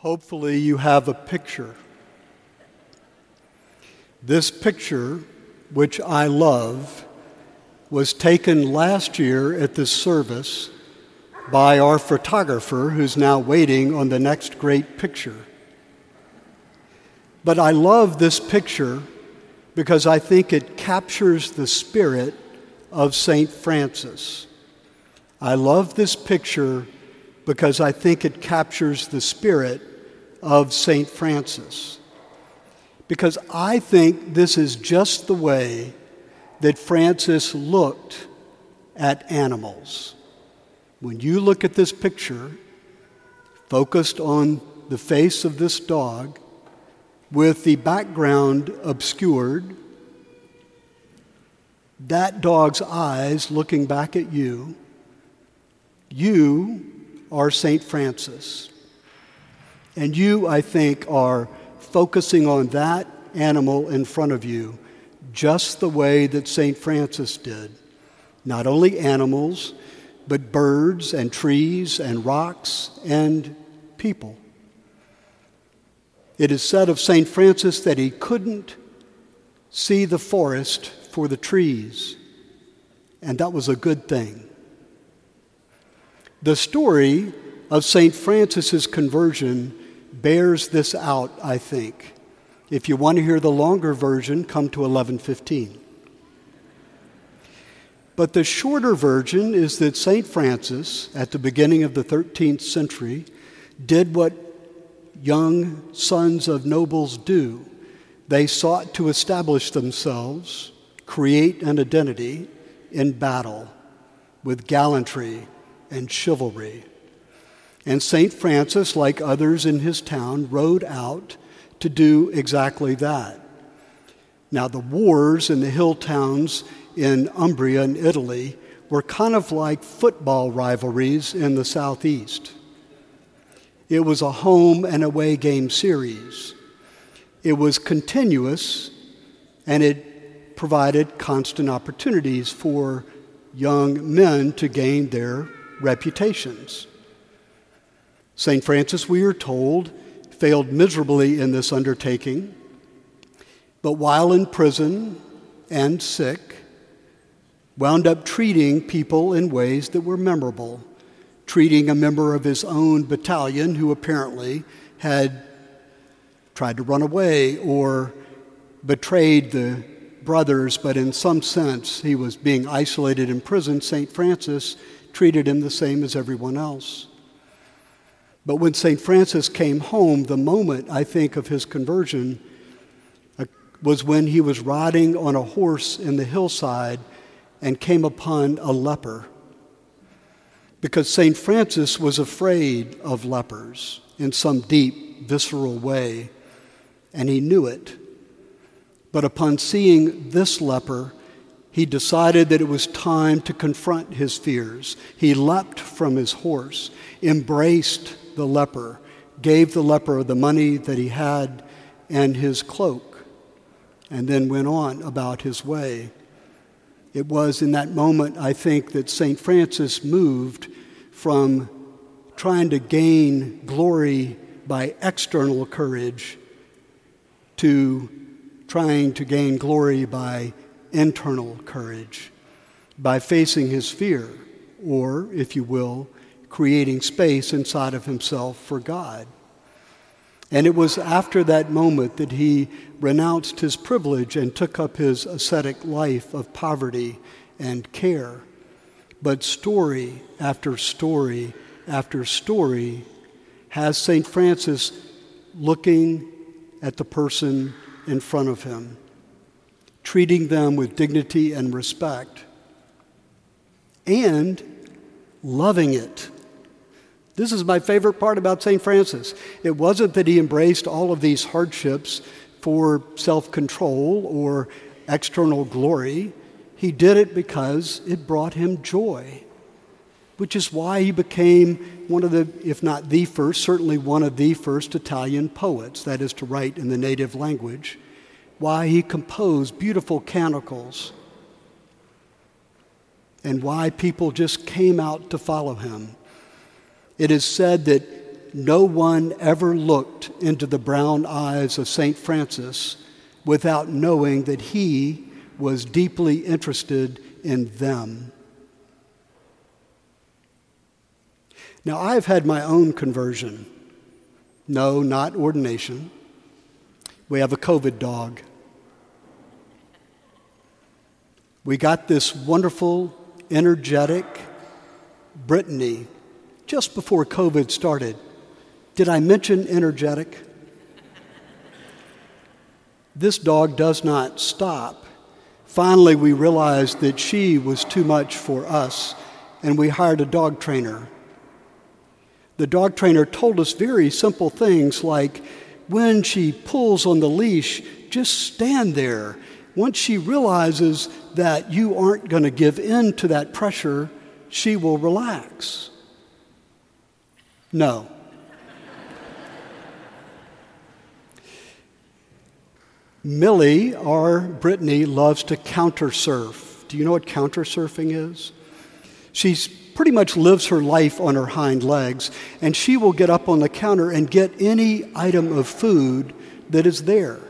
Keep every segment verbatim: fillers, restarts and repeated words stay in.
Hopefully you have a picture. This picture, which I love, was taken last year at this service by our photographer, who's now waiting on the next great picture. But I love this picture because I think it captures the spirit of Saint Francis. I love this picture because I think it captures the spirit of Saint Francis. Because I think this is just the way that Francis looked at animals. When you look at this picture, focused on the face of this dog, with the background obscured, that dog's eyes looking back at you, you are Saint Francis. And you, I think, are focusing on that animal in front of you just the way that Saint Francis did. Not only animals, but birds and trees and rocks and people. It is said of Saint Francis that he couldn't see the forest for the trees, and that was a good thing. The story of Saint Francis's conversion bears this out, I think. If you want to hear the longer version, come to eleven fifteen. But the shorter version is that Saint Francis, at the beginning of the thirteenth century, did what young sons of nobles do. They sought to establish themselves, create an identity in battle with gallantry and chivalry. And Saint Francis, like others in his town, rode out to do exactly that. Now, the wars in the hill towns in Umbria and Italy were kind of like football rivalries in the southeast. It was a home and away game series. It was continuous, and it provided constant opportunities for young men to gain their reputations. Saint Francis, we are told, failed miserably in this undertaking, but while in prison and sick, wound up treating people in ways that were memorable. Treating a member of his own battalion who apparently had tried to run away or betrayed the brothers, but in some sense he was being isolated in prison. Saint Francis treated him the same as everyone else. But when Saint Francis came home, the moment, I think, of his conversion was when he was riding on a horse in the hillside and came upon a leper. Because Saint Francis was afraid of lepers in some deep, visceral way, and he knew it. But upon seeing this leper, he decided that it was time to confront his fears. He leapt from his horse, embraced the leper, gave the leper the money that he had and his cloak, and then went on about his way. It was in that moment, I think, that Saint Francis moved from trying to gain glory by external courage to trying to gain glory by internal courage, by facing his fear, or, if you will, creating space inside of himself for God. And it was after that moment that he renounced his privilege and took up his ascetic life of poverty and care. But story after story after story has Saint Francis looking at the person in front of him, treating them with dignity and respect, and loving it. This is my favorite part about Saint Francis. It wasn't that he embraced all of these hardships for self-control or external glory. He did it because it brought him joy, which is why he became one of the, if not the first, certainly one of the first Italian poets, that is to write in the native language, why he composed beautiful canticles, and why people just came out to follow him. It is said that no one ever looked into the brown eyes of Saint Francis without knowing that he was deeply interested in them. Now, I've had my own conversion. No, not ordination. We have a COVID dog. We got this wonderful, energetic Brittany just before COVID started. Did I mention energetic? This dog does not stop. Finally, we realized that she was too much for us, and we hired a dog trainer. The dog trainer told us very simple things like, when she pulls on the leash, just stand there. Once she realizes that you aren't going to give in to that pressure, she will relax. No. Millie, or Brittany, loves to countersurf. Do you know what countersurfing is? She pretty much lives her life on her hind legs, and she will get up on the counter and get any item of food that is there.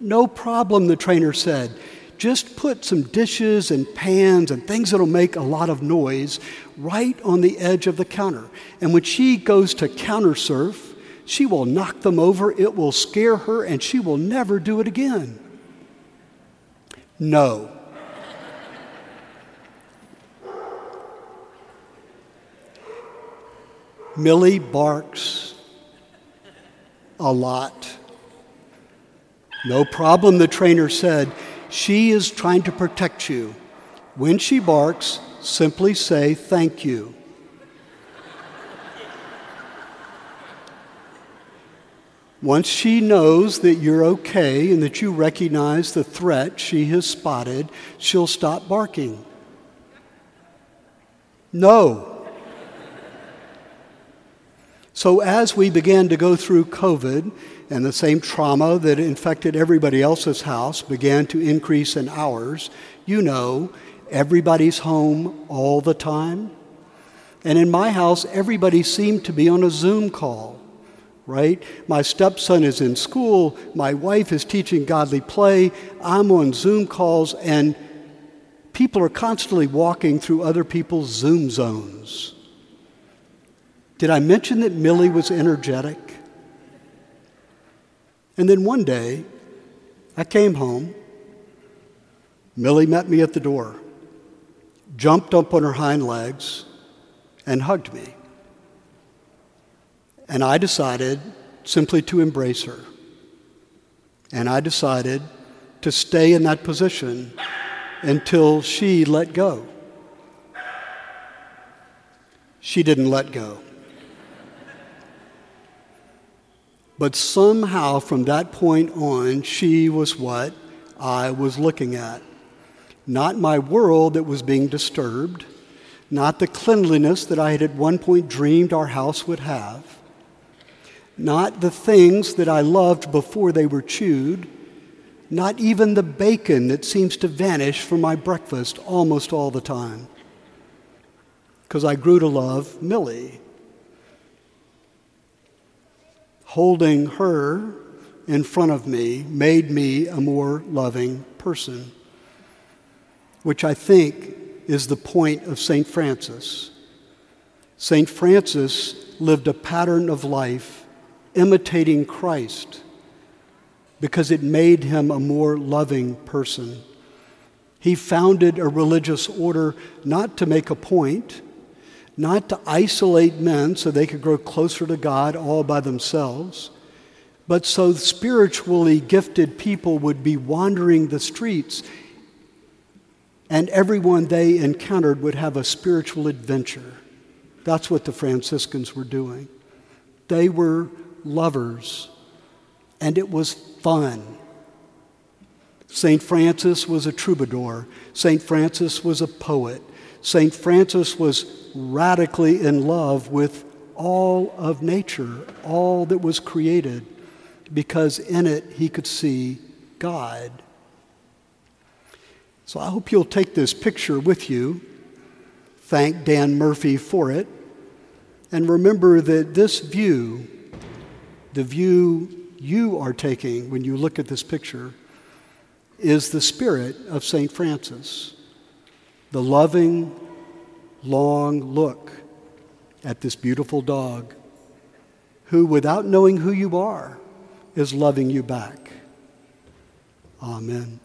No problem, the trainer said. Just put some dishes and pans and things that'll make a lot of noise right on the edge of the counter. And when she goes to countersurf, she will knock them over, it will scare her, and she will never do it again. No. Millie barks a lot. No problem, the trainer said. She is trying to protect you. When she barks, simply say thank you. Once she knows that you're okay and that you recognize the threat she has spotted, she'll stop barking. No. So as we began to go through COVID, and the same trauma that infected everybody else's house began to increase in ours, you know, everybody's home all the time. And in my house, everybody seemed to be on a Zoom call. Right? My stepson is in school, my wife is teaching Godly Play, I'm on Zoom calls, and people are constantly walking through other people's Zoom zones. Did I mention that Millie was energetic? And then one day, I came home, Millie met me at the door, jumped up on her hind legs, and hugged me. And I decided simply to embrace her. And I decided to stay in that position until she let go. She didn't let go. But somehow from that point on, she was what I was looking at. Not my world that was being disturbed, not the cleanliness that I had at one point dreamed our house would have, not the things that I loved before they were chewed, not even the bacon that seems to vanish from my breakfast almost all the time. Because I grew to love Millie. Holding her in front of me made me a more loving person, which I think is the point of Saint Francis. Saint Francis lived a pattern of life imitating Christ because it made him a more loving person. He founded a religious order not to make a point, not to isolate men so they could grow closer to God all by themselves, but so spiritually gifted people would be wandering the streets and everyone they encountered would have a spiritual adventure. That's what the Franciscans were doing. They were lovers, and it was fun. Saint Francis was a troubadour. Saint Francis was a poet. Saint Francis was radically in love with all of nature, all that was created, because in it he could see God. So I hope you'll take this picture with you. Thank Dan Murphy for it. And remember that this view, the view you are taking when you look at this picture, is the spirit of Saint Francis, the loving, long look at this beautiful dog who, without knowing who you are, is loving you back. Amen.